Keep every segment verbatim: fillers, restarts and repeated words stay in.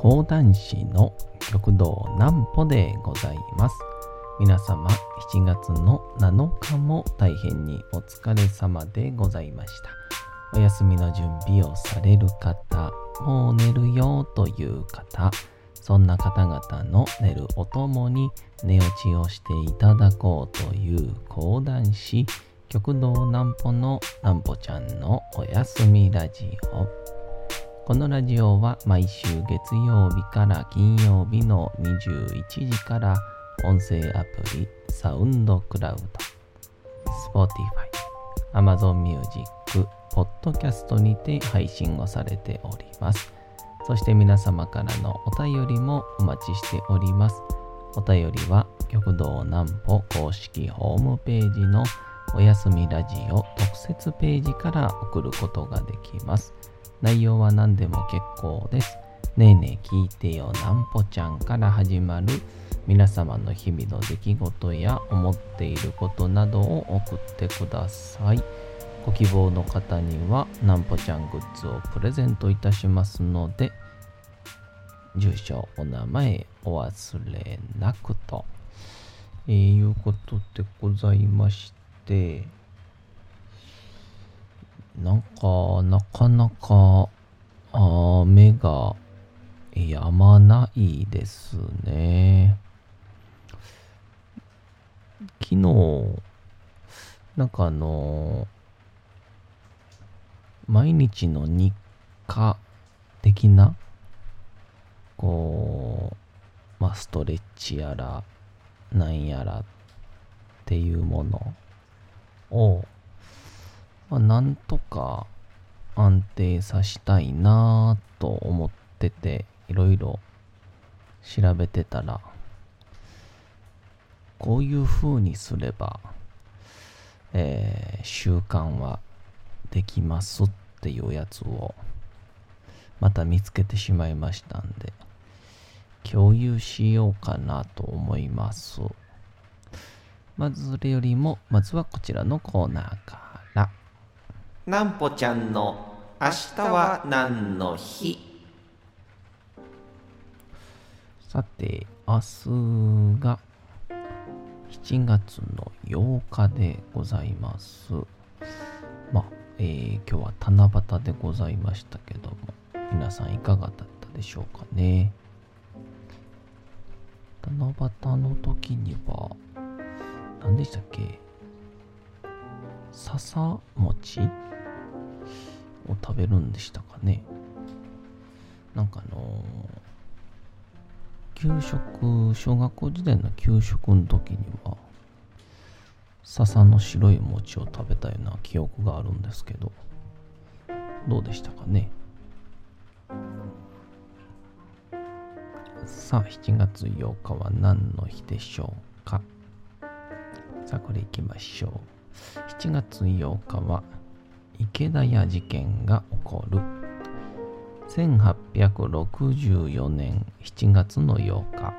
講談師の旭堂南歩でございます。皆様しちがつのなのかも大変にお疲れ様でございました。お休みの準備をされる方、もう寝るよという方、そんな方々の寝るおともに寝落ちをしていただこうという講談師旭堂南歩の南歩ちゃんのおやすみラジオ。このラジオは毎週月曜日から金曜日のにじゅういちじから音声アプリサウンドクラウド、Spotify、Amazon Music、ポッドキャストにて配信をされております。そして皆様からのお便りもお待ちしております。お便りは旭堂南歩公式ホームページのおやすみラジオ特設ページから送ることができます。内容は何でも結構です。ねえねえ聞いてよ南歩ちゃんから始まる皆様の日々の出来事や思っていることなどを送ってください。ご希望の方には南歩ちゃんグッズをプレゼントいたしますので、住所、お名前お忘れなくと、えー、いうことでございまして、なんかなかなか雨がやまないですね。昨日なんかあの毎日の日課的なこう、まあ、ストレッチやらなんやらっていうものを、まあ、なんとか安定させたいなぁと思ってて、いろいろ調べてたら、こういう風にすれば、えー、習慣はできますっていうやつをまた見つけてしまいましたんで、共有しようかなと思います。まずそれよりもまずはこちらのコーナーから、南歩ちゃんの明日は何の日。さて明日がしちがつのようかでございます。まあ、えー、今日は七夕でございましたけども、皆さんいかがだったでしょうかね。七夕の時には何でしたっけ、笹餅を食べるんでしたかね。なんかあのー、給食、小学校時代の給食の時には笹の白い餅を食べたような記憶があるんですけど、どうでしたかね。さあしちがつようかは何の日でしょうか。さあこれいきましょう。しちがつようかは池田屋事件が起こる。せんはっぴゃくろくじゅうよねんしちがつのようか、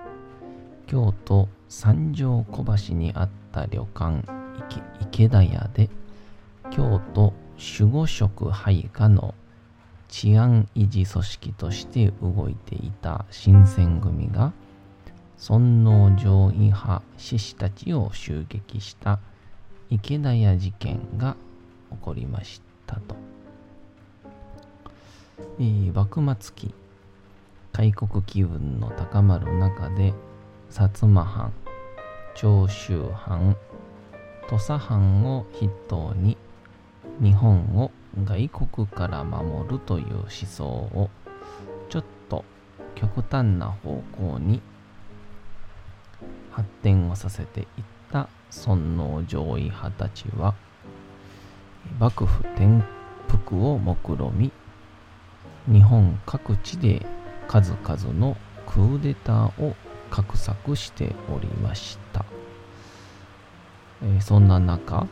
京都三条小橋にあった旅館 池, 池田屋で京都守護職配下の治安維持組織として動いていた新選組が尊王攘夷派志士たちを襲撃した池田屋事件が起こりましたと。えー、幕末期、開国気分の高まる中で薩摩藩、長州藩、土佐藩を筆頭に日本を外国から守るという思想をちょっと極端な方向に発展をさせていった尊王攘夷派たちは幕府転覆を目論み、日本各地で数々のクーデターを画策しておりました。えー、そんな中、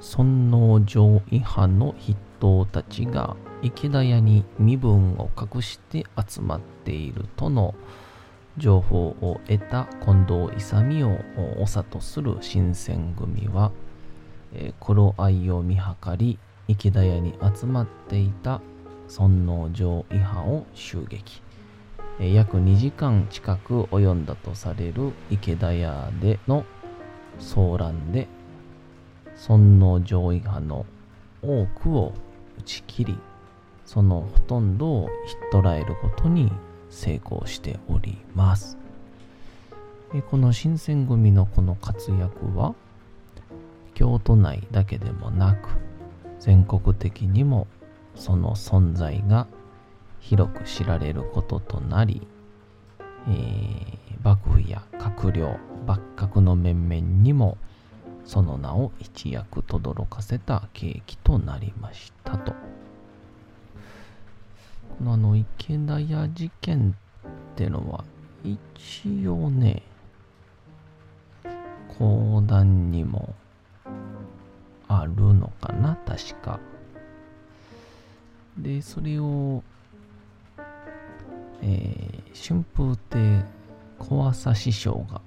尊王攘夷派の筆頭たちが池田屋に身分を隠して集まっているとの情報を得た近藤勇を長とする新選組は、えー、頃合いを見計り、池田屋に集まっていた尊王攘夷派を襲撃。約にじかん近く及んだとされる池田屋での騒乱で、尊王攘夷派の多くを打ち切り、そのほとんどをひっ捕らえることに成功しております。この新選組のこの活躍は、京都内だけでもなく、全国的にもその存在が広く知られることとなり、えー、幕府や閣僚、幕閣の面々にもその名を一躍轟かせた契機となりましたと。このあの池田屋事件ってのは一応ね、講談にもあるのかな、確か。で、それを、えー、春風亭小朝師匠が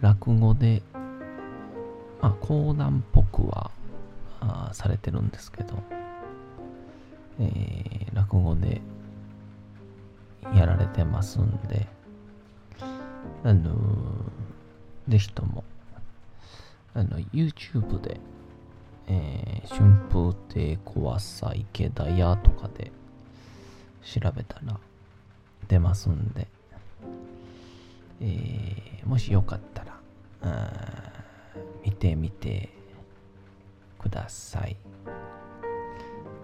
落語で、まあ、講談っぽくはあされてるんですけど、えー、落語でやられてますんで、あのー、ぜひともあの YouTube で、えー、春風亭小朝池田屋とかで調べたら出ますんで、えー、もしよかったら見てみてください。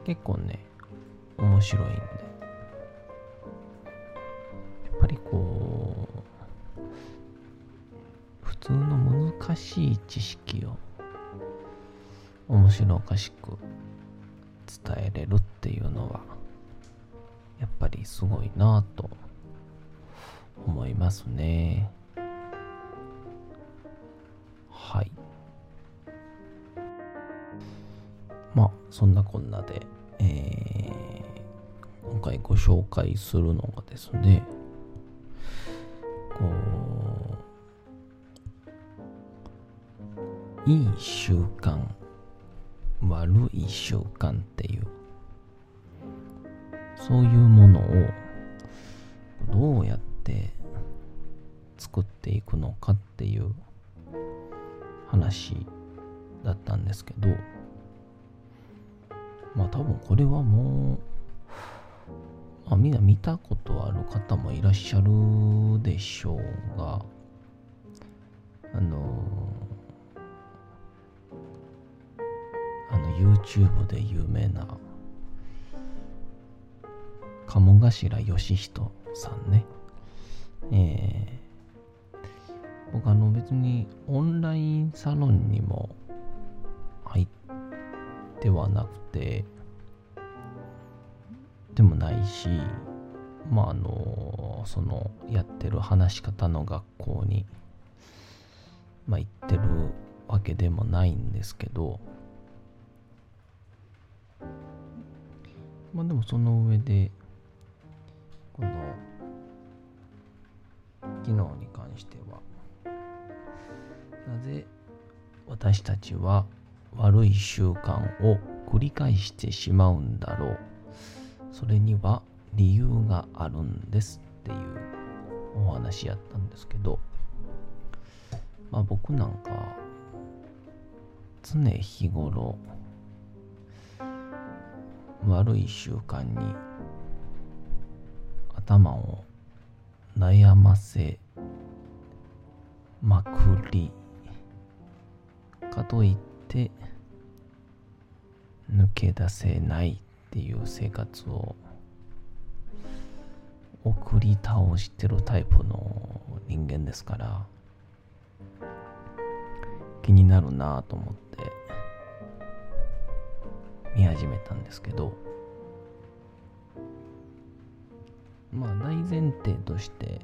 結構ね、面白いんで、やっぱりこう普通の難しい知識を面白おかしく伝えれるっていうのはやっぱりすごいなぁと思いますね。はい、まあそんなこんなで、えー、今回ご紹介するのがですね、こういい習慣悪い習慣っていう、そういうものをどうやって作っていくのかっていう話だったんですけど、まあ多分これはもう、まあ、みんな見たことある方もいらっしゃるでしょうが、あのあの YouTube で有名な鴨頭義人さんね、えー、僕あの別にオンラインサロンにも入ってではなくてでもないし、まああのそのやってる話し方の学校に、まあ、行ってるわけでもないんですけど、まあでもその上でこの技能に関しては、なぜ私たちは悪い習慣を繰り返してしまうんだろう。それには理由があるんですっていうお話やったんですけど、まあ僕なんか常日頃悪い習慣に頭を悩ませまくり、かといってで抜け出せないっていう生活を送り倒してるタイプの人間ですから、気になるなぁと思って見始めたんですけど、まあ大前提として、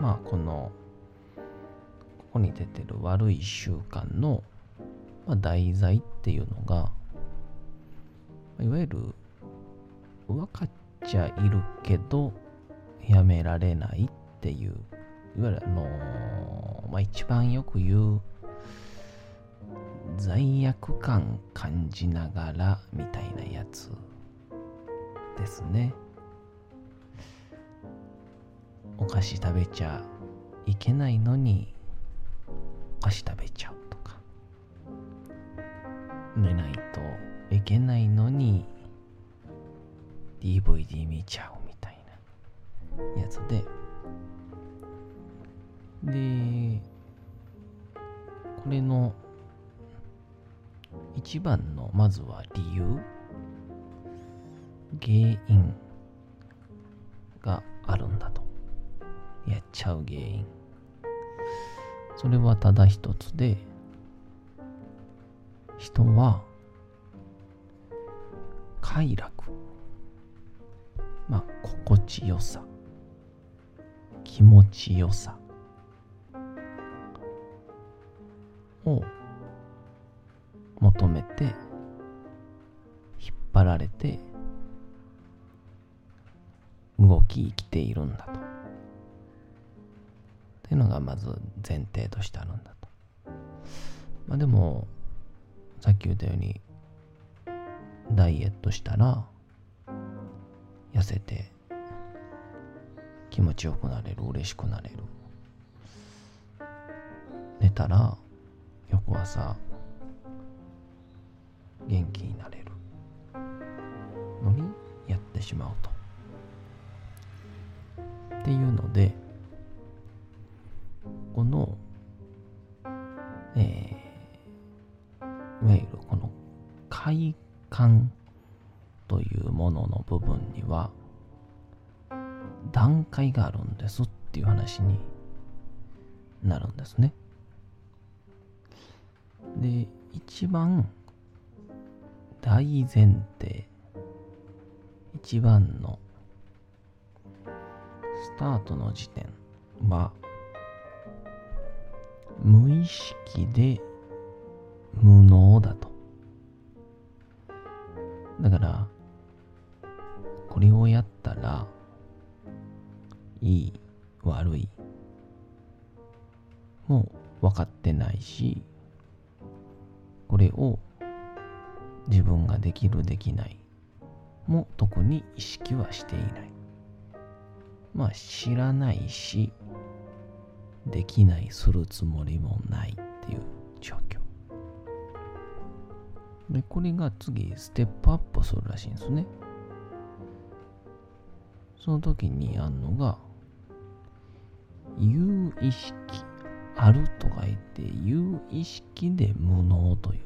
まあこのここに出てる悪い習慣のまあ、題材っていうのが、いわゆる分かっちゃいるけどやめられないっていう、いわゆるあのー、まあ一番よく言う罪悪感感じながらみたいなやつですね。お菓子食べちゃいけないのにお菓子食べちゃうとか、寝ないといけないのに ディーブイディー 見ちゃうみたいなやつで、でこれの一番のまずは理由、原因があるんだと。やっちゃう原因、それはただ一つで、人は快楽、まあ心地よさ、気持ちよさを求めて引っ張られて動き生きているんだと。っていうのがまず前提としてあるんだと。まあでもさっき言ったようにダイエットしたら痩せて気持ちよくなれる、嬉しくなれる。寝たら翌朝元気になれるのにやってしまうと。っていうので、この、えー、いわゆるこの快感というものの部分には段階があるんですっていう話になるんですね。で、一番大前提、一番のスタートの時点は無意識で無能だと。だからこれをやったらいい悪いもう分かってないし、これを自分ができるできないも特に意識はしていない。まあ知らないしできないするつもりもないっていう状況で、これが次ステップアップするらしいんですね。その時にあんのが有意識、あると書いて有意識で無能という、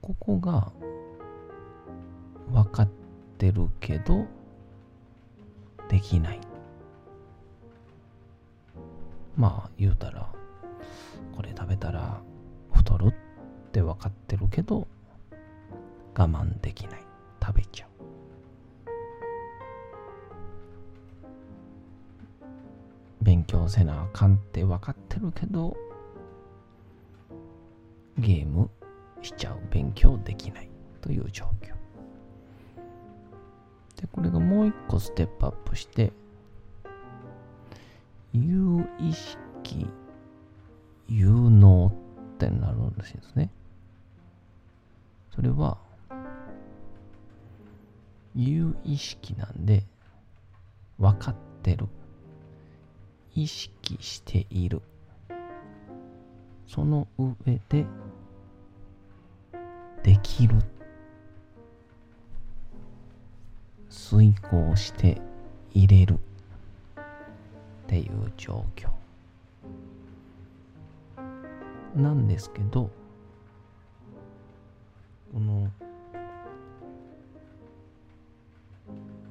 ここが分かってるけどできない。まあ言うたらこれ食べたら太るって分かってるけど我慢できない、食べちゃう。勉強せなあかんって分かってるけどゲームしちゃう、勉強できないという状況で、これがもう一個ステップアップして有意識有能ってなるらしいんですね。それは有意識なんで分かってる、意識している、その上でできる、遂行していれるっていう状況なんですけど、この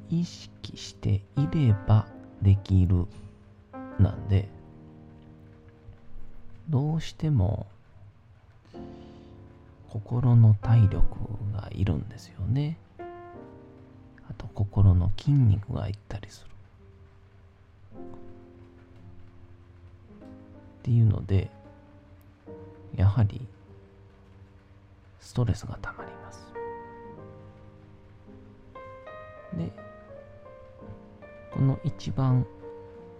意識していればできるなんで、どうしても心の体力がいるんですよね。あと心の筋肉がいったりするっていうので、やはりストレスがたまります。で、この一番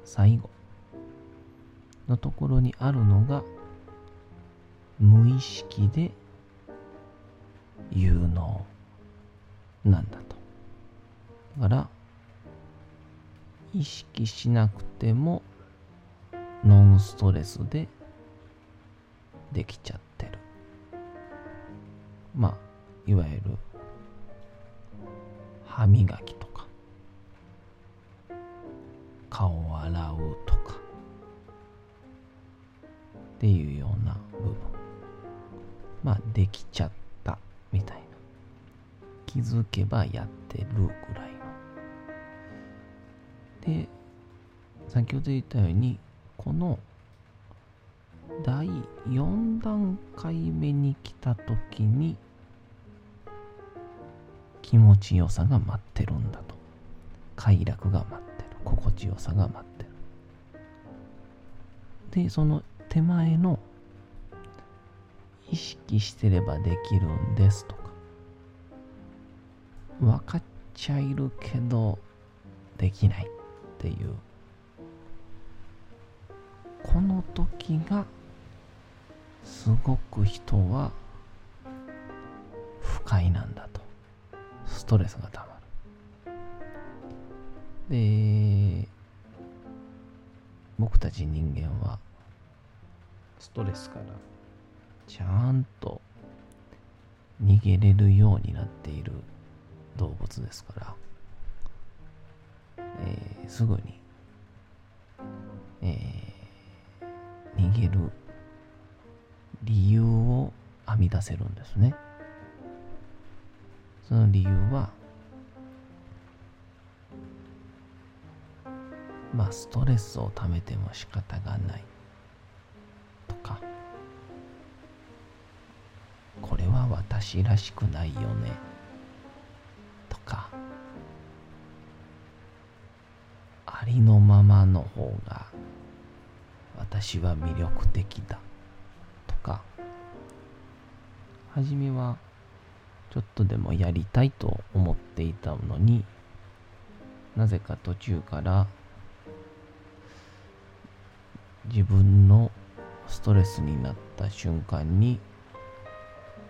最後のところにあるのが無意識で有能なんだと。だから意識しなくてもノンストレスでできちゃってる。まあいわゆる歯磨きとか顔を洗うとかっていうような部分、まあできちゃったみたいな、気づけばやってるくらいの。で、先ほど言ったようにこのだいよんだんかいめに来た時に気持ちよさが待ってるんだと、快楽が待ってる、心地よさが待ってる。でその手前の意識してればできるんですとか、分かっちゃいるけどできないっていう、この時がすごく人は不快なんだと、ストレスがたまる。で僕たち人間はストレスからちゃんと逃げれるようになっている動物ですから、えー、すぐに、えー、逃げる理由を編み出せるんですね。その理由は、まあストレスをためても仕方がないとか、これは私らしくないよねとか、ありのままの方が私は魅力的だとか、はじめはちょっとでもやりたいと思っていたのに、なぜか途中から自分のストレスになった瞬間に、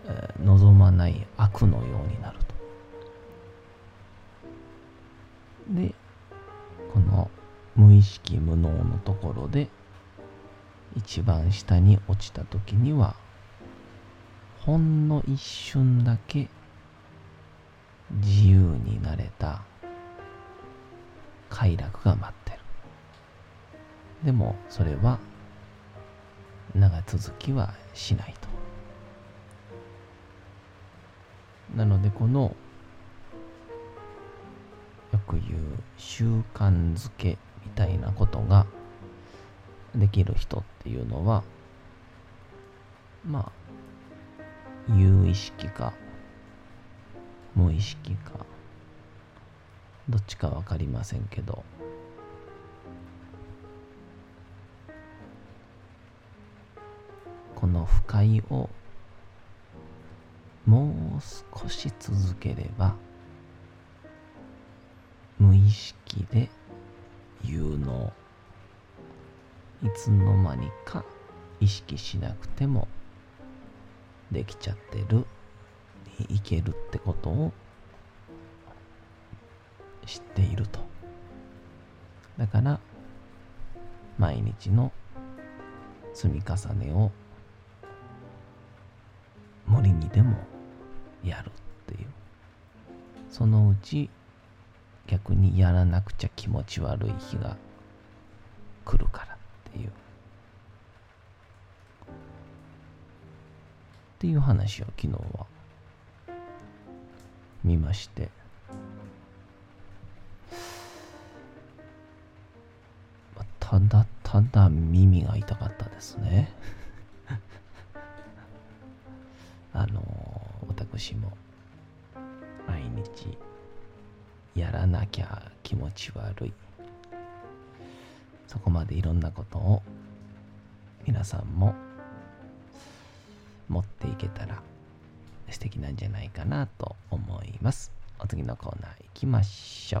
えー、望まない悪のようになると。で、この無意識無能のところで一番下に落ちた時には、ほんの一瞬だけ自由になれた快楽が待ってる。でもそれは長続きはしないと。なのでこのよく言う習慣づけみたいなことができる人っていうのは、まあ有意識か無意識かどっちかわかりませんけど、この不快をもう少し続ければ無意識で有能、いつの間にか意識しなくてもできちゃってる、いけるってことを知っていると。だから毎日の積み重ねを無理にでもやるっていう、そのうち逆にやらなくちゃ気持ち悪い日が来るからっていうっていう話を昨日は見まして、ただただ耳が痛かったですねあの私も毎日やらなきゃ気持ち悪い、そこまでいろんなことを皆さんも持っていけたら素敵なんじゃないかなと思います。お次のコーナー行きましょう。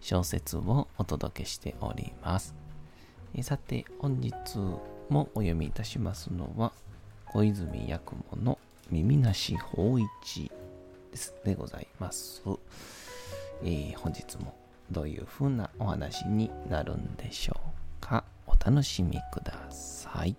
小説をお届けしております。さて、本日もお読みいたしますのは、小泉八雲の耳なし芳一ですでございます。えー、本日もどういうふうなお話になるんでしょうか。お楽しみください。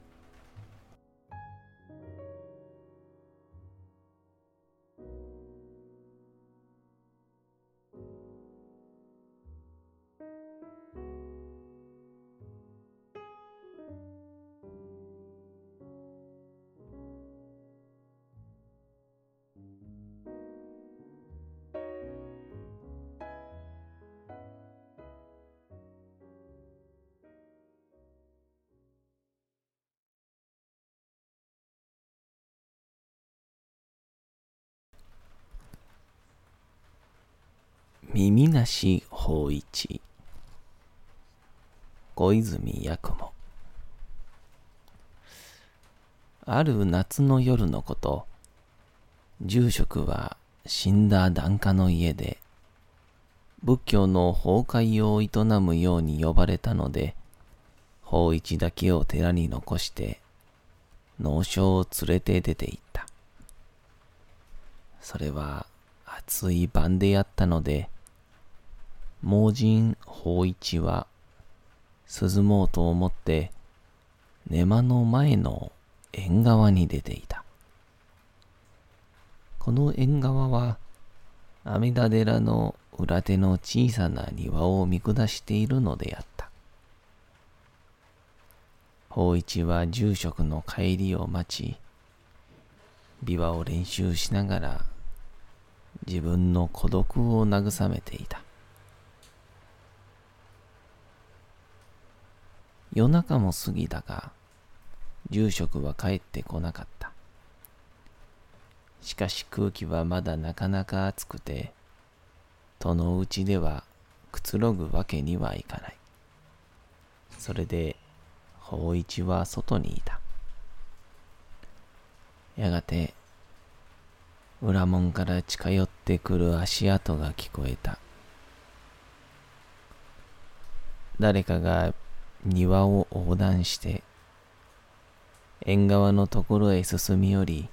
耳なし芳一、小泉八雲。ある夏の夜のこと、住職は死んだ檀家の家で仏教の法会を営むように呼ばれたので、芳一だけを寺に残して農商を連れて出て行った。それは暑い晩でやったので、盲人芳一は涼もうと思って寝間の前の縁側に出ていた。この縁側は阿弥陀寺の裏手の小さな庭を見下しているのであった。芳一は住職の帰りを待ち、琵琶を練習しながら自分の孤独を慰めていた。夜中も過ぎたが、住職は帰ってこなかった。しかし空気はまだなかなか暑くて、戸の内ではくつろぐわけにはいかない。それで、芳一は外にいた。やがて、裏門から近寄ってくる足跡が聞こえた。誰かが庭を横断して縁側のところへ進み寄り、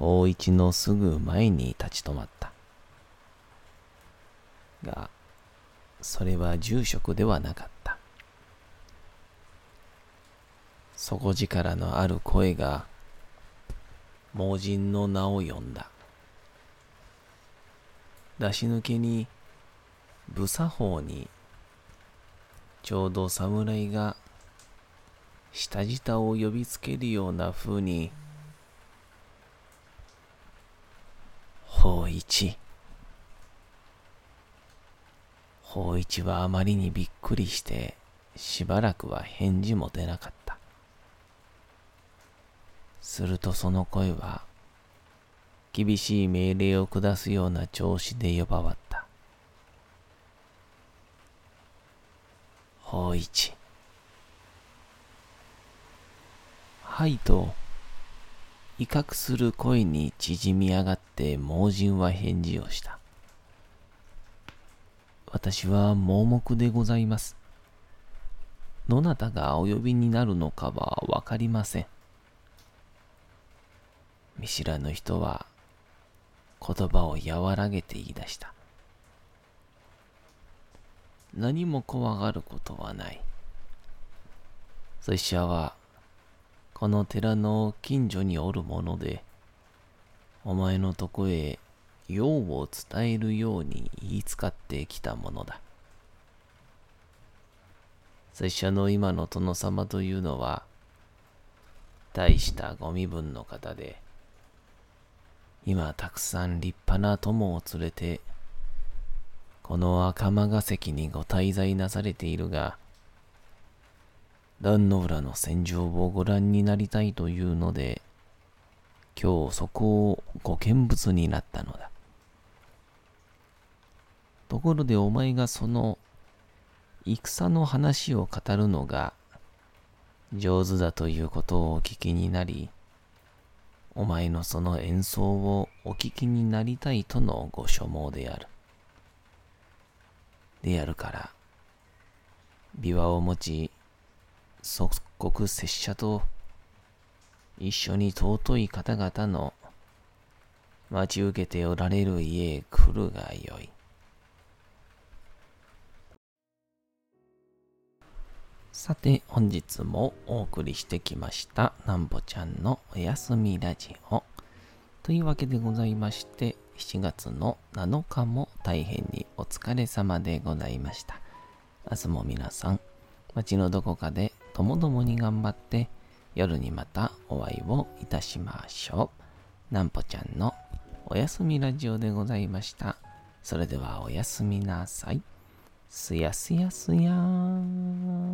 芳一のすぐ前に立ち止まった。がそれは住職ではなかった。底力のある声が盲人の名を呼んだ。出し抜けに無作法に、ちょうど侍が下舌を呼びつけるような風に、芳一。芳一はあまりにびっくりして、しばらくは返事も出なかった。するとその声は、厳しい命令を下すような調子で呼ばわった。芳一。はいと威嚇する声に縮み上がって盲人は返事をした。私は盲目でございます。どなたがお呼びになるのかはわかりません。見知らぬ人は言葉を和らげて言い出した。何も怖がることはない。拙者はこの寺の近所におるもので、お前のとこへ用を伝えるように言いつかってきたものだ。拙者の今の殿様というのは、大したご身分の方で、今たくさん立派な友を連れて、この赤間ヶ関にご滞在なされているが、壇ノ浦の戦場をご覧になりたいというので、今日そこをご見物になったのだ。ところでお前がその戦の話を語るのが上手だということをお聞きになり、お前のその演奏をお聞きになりたいとのご所望である。であるから、琵琶を持ち、即刻拙者と一緒に尊い方々の待ち受けておられる家へ来るがよい。さて、本日もお送りしてきましたなんぼちゃんのおやすみラジオというわけでございまして、しちがつのなのかも大変にお疲れ様でございました。明日も皆さん街のどこかでともどもに頑張って夜にまたお会いをいたしましょう。なんぽちゃんのおやすみラジオでございました。それではおやすみなさい。すやすやすやーん。